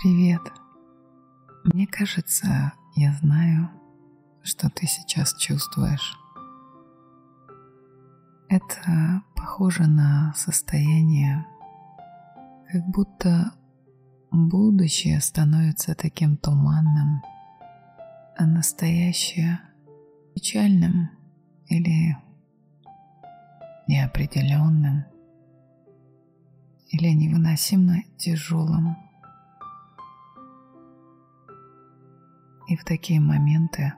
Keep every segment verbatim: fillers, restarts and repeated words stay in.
Привет. Мне кажется, я знаю, что ты сейчас чувствуешь. Это похоже на состояние, как будто будущее становится таким туманным, а настоящее печальным или неопределенным, или невыносимо тяжелым. И в такие моменты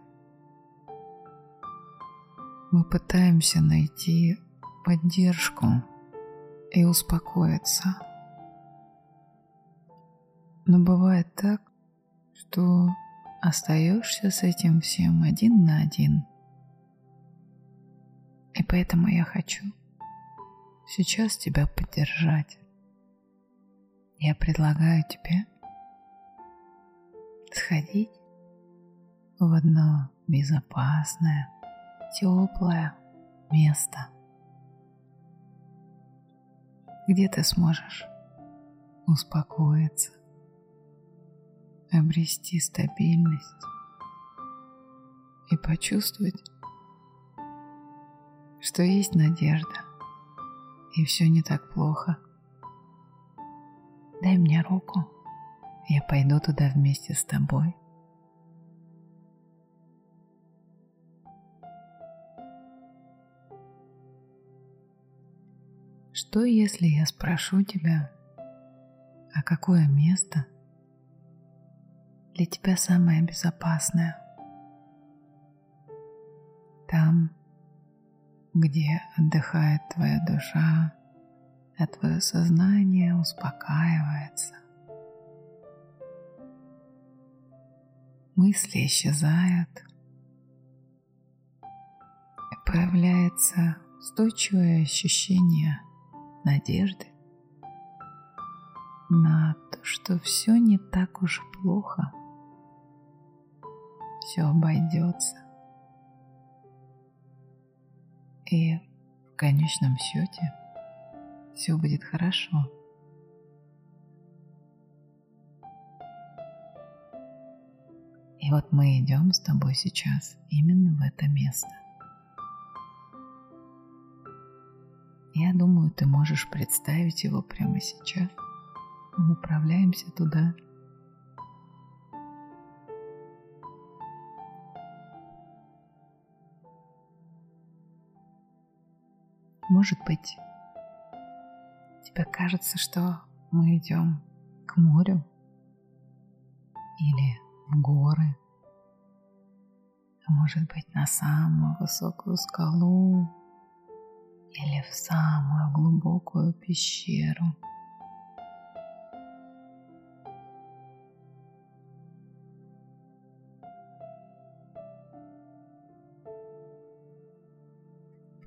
мы пытаемся найти поддержку и успокоиться. Но бывает так, что остаешься с этим всем один на один. И поэтому я хочу сейчас тебя поддержать. Я предлагаю тебе сходить в одно безопасное, теплое место, где ты сможешь успокоиться, обрести стабильность и почувствовать, что есть надежда и все не так плохо. Дай мне руку, я пойду туда вместе с тобой. Что, если я спрошу тебя, а какое место для тебя самое безопасное? Там, где отдыхает твоя душа, а твое сознание успокаивается. Мысли исчезают, и появляется устойчивое ощущение надежды на то, что все не так уж плохо, все обойдется. И в конечном счете все будет хорошо. И вот мы идем с тобой сейчас именно в это место. Я думаю, ты можешь представить его прямо сейчас. Мы направляемся туда. Может быть, тебе кажется, что мы идем к морю или в горы, а может быть, на самую высокую скалу или в самую глубокую пещеру.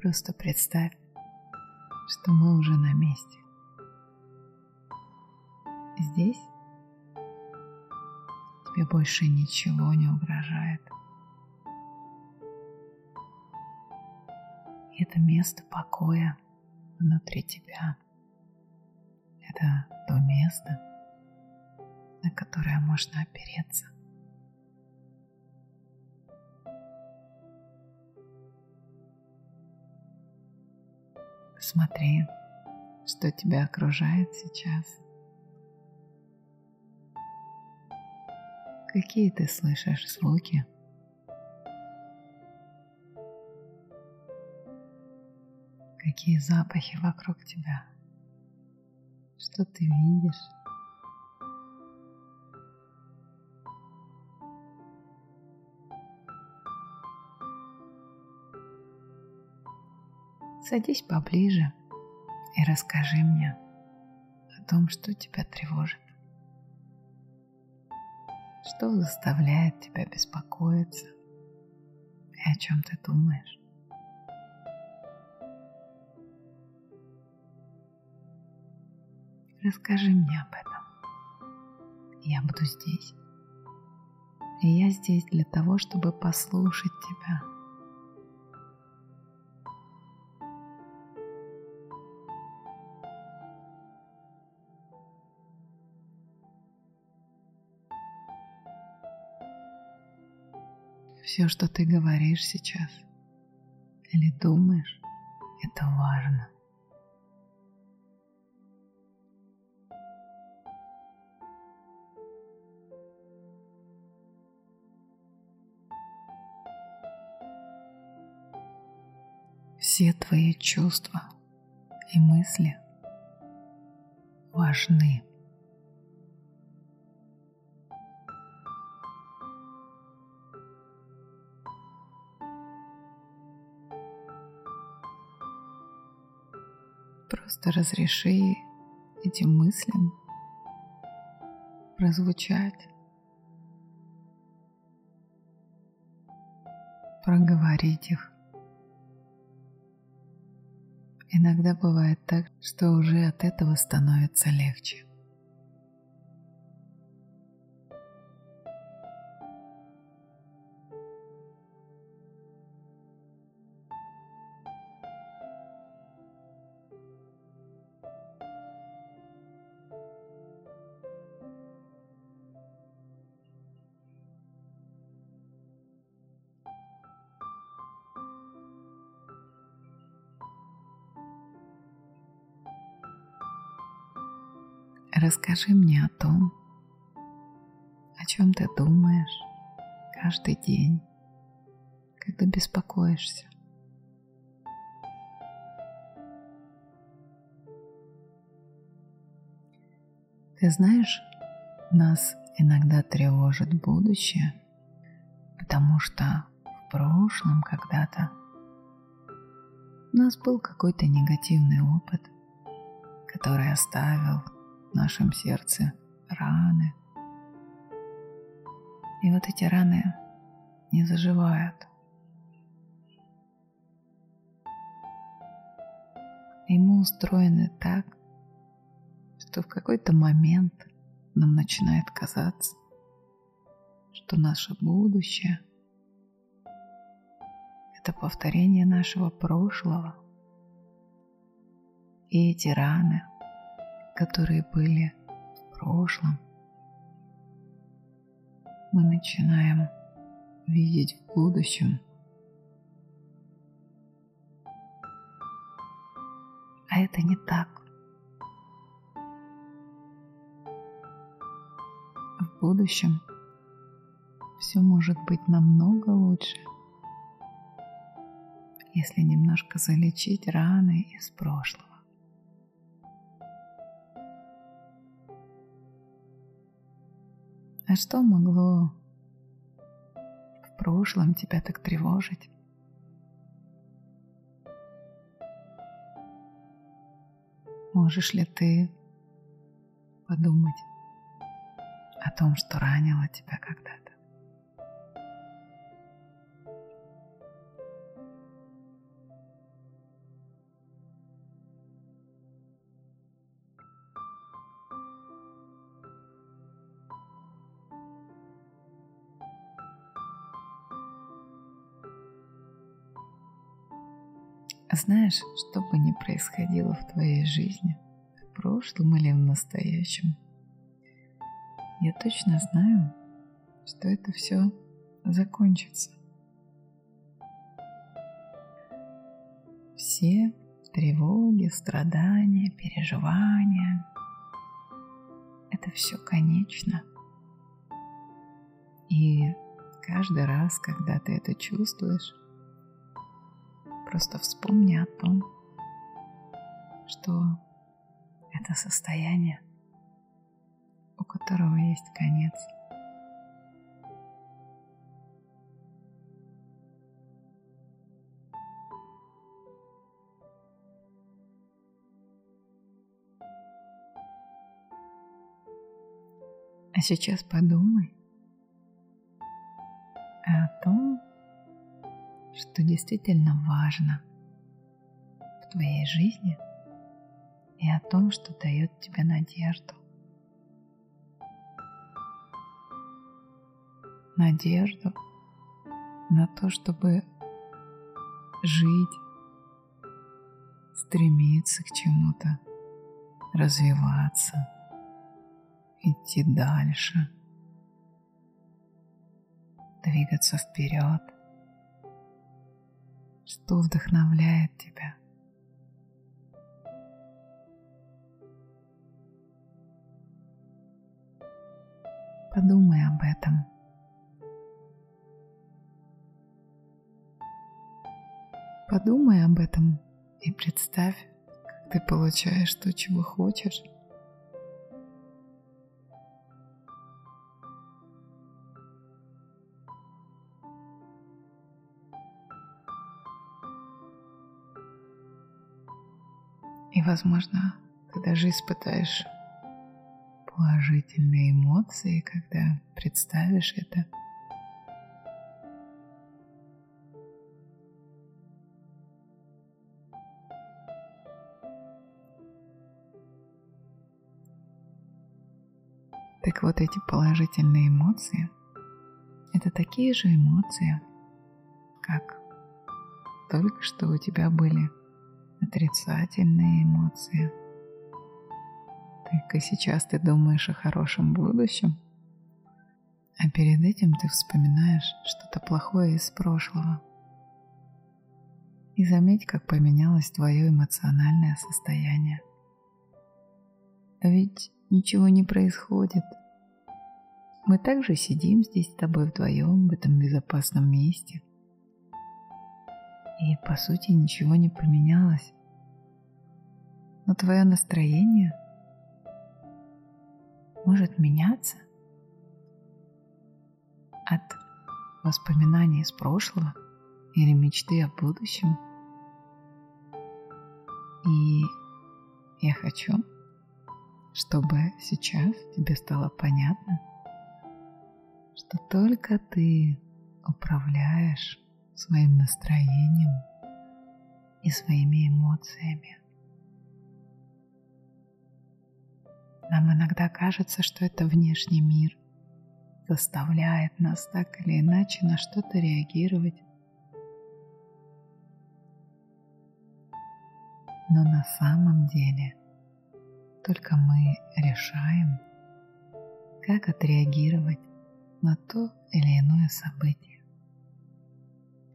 Просто представь, что мы уже на месте. Здесь тебе больше ничего не угрожает. Это место покоя внутри тебя. Это то место, на которое можно опереться. Смотри, что тебя окружает сейчас. Какие ты слышишь звуки? Какие запахи вокруг тебя? Что ты видишь? Садись поближе и расскажи мне о том, что тебя тревожит. Что заставляет тебя беспокоиться и о чем ты думаешь? Расскажи мне об этом. Я буду здесь. И я здесь для того, чтобы послушать тебя. все, что ты говоришь сейчас или думаешь, это важно. Все твои чувства и мысли важны. Просто разреши этим мыслям прозвучать, проговорить их. Иногда бывает так, что уже от этого становится легче. Расскажи мне о том, о чем ты думаешь каждый день, когда беспокоишься. Ты знаешь, нас иногда тревожит будущее, потому что в прошлом когда-то у нас был какой-то негативный опыт, который оставил в нашем сердце раны. И вот эти раны не заживают. И мы устроены так, что в какой-то момент нам начинает казаться, что наше будущее – это повторение нашего прошлого. И эти раны, которые были в прошлом, мы начинаем видеть в будущем. А это не так. В будущем все может быть намного лучше, если немножко залечить раны из прошлого. А что могло в прошлом тебя так тревожить? Можешь ли ты подумать о том, что ранило тебя когда-то? Знаешь, что бы ни происходило в твоей жизни, в прошлом или в настоящем, я точно знаю, что это все закончится. Все тревоги, страдания, переживания – это все конечно. И каждый раз, когда ты это чувствуешь, просто вспомни о том, что это состояние, у которого есть конец. А сейчас подумай о том, что действительно важно в твоей жизни и о том, что дает тебе надежду. Надежду на то, чтобы жить, стремиться к чему-то, развиваться, идти дальше. двигаться вперед? Что вдохновляет тебя? Подумай об этом. Подумай об этом и представь, как ты получаешь то, чего хочешь. И, возможно, ты даже испытаешь положительные эмоции, когда представишь это. Так вот, эти положительные эмоции – это такие же эмоции, как только что у тебя были отрицательные эмоции. Только сейчас ты думаешь о хорошем будущем, а перед этим ты вспоминаешь что-то плохое из прошлого. И заметь, как поменялось твое эмоциональное состояние. Ведь ничего не происходит. Мы также сидим здесь с тобой вдвоем в этом безопасном месте. И, по сути, ничего не поменялось. Но твое настроение может меняться от воспоминаний из прошлого или мечты о будущем. И я хочу, чтобы сейчас тебе стало понятно, что только ты управляешь своим настроением и своими эмоциями. Нам иногда кажется, что это внешний мир заставляет нас так или иначе на что-то реагировать. Но на самом деле только мы решаем, как отреагировать на то или иное событие.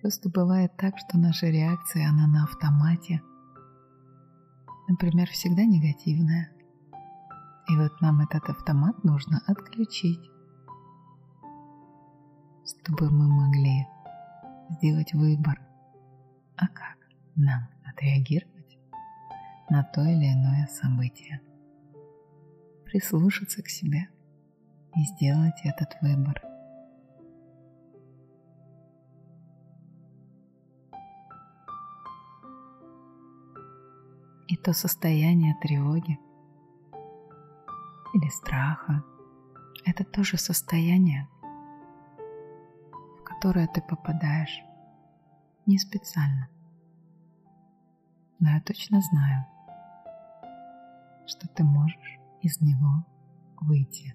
Просто бывает так, что наша реакция, она на автомате. Например, всегда негативная. И вот нам этот автомат нужно отключить, чтобы мы могли сделать выбор, а как нам отреагировать на то или иное событие. Прислушаться к себе и сделать этот выбор. И то состояние тревоги или страха – это тоже состояние, в которое ты попадаешь не специально. Но я точно знаю, что ты можешь из него выйти.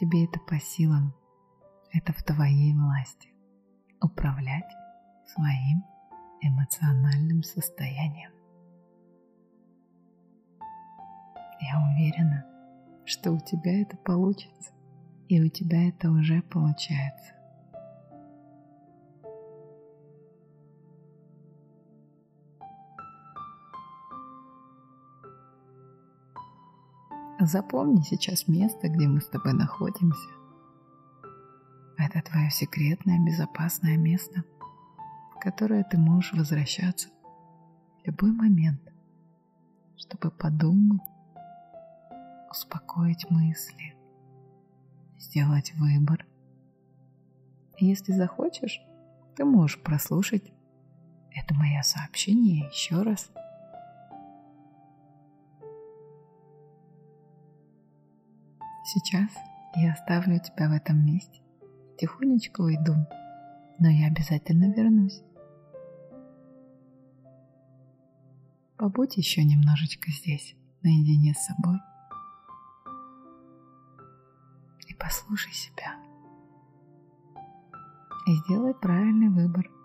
Тебе это по силам, это в твоей власти – управлять своим эмоциональным состоянием. Я уверена, что у тебя это получится, и у тебя это уже получается. Запомни сейчас место, где мы с тобой находимся. Это твое секретное, безопасное место, в которое ты можешь возвращаться в любой момент, чтобы подумать, успокоить мысли, сделать выбор. Если захочешь, ты можешь прослушать это мое сообщение еще раз. Сейчас я оставлю тебя в этом месте, тихонечко уйду, но я обязательно вернусь. Побудь еще немножечко здесь, наедине с собой. Послушай себя и сделай правильный выбор.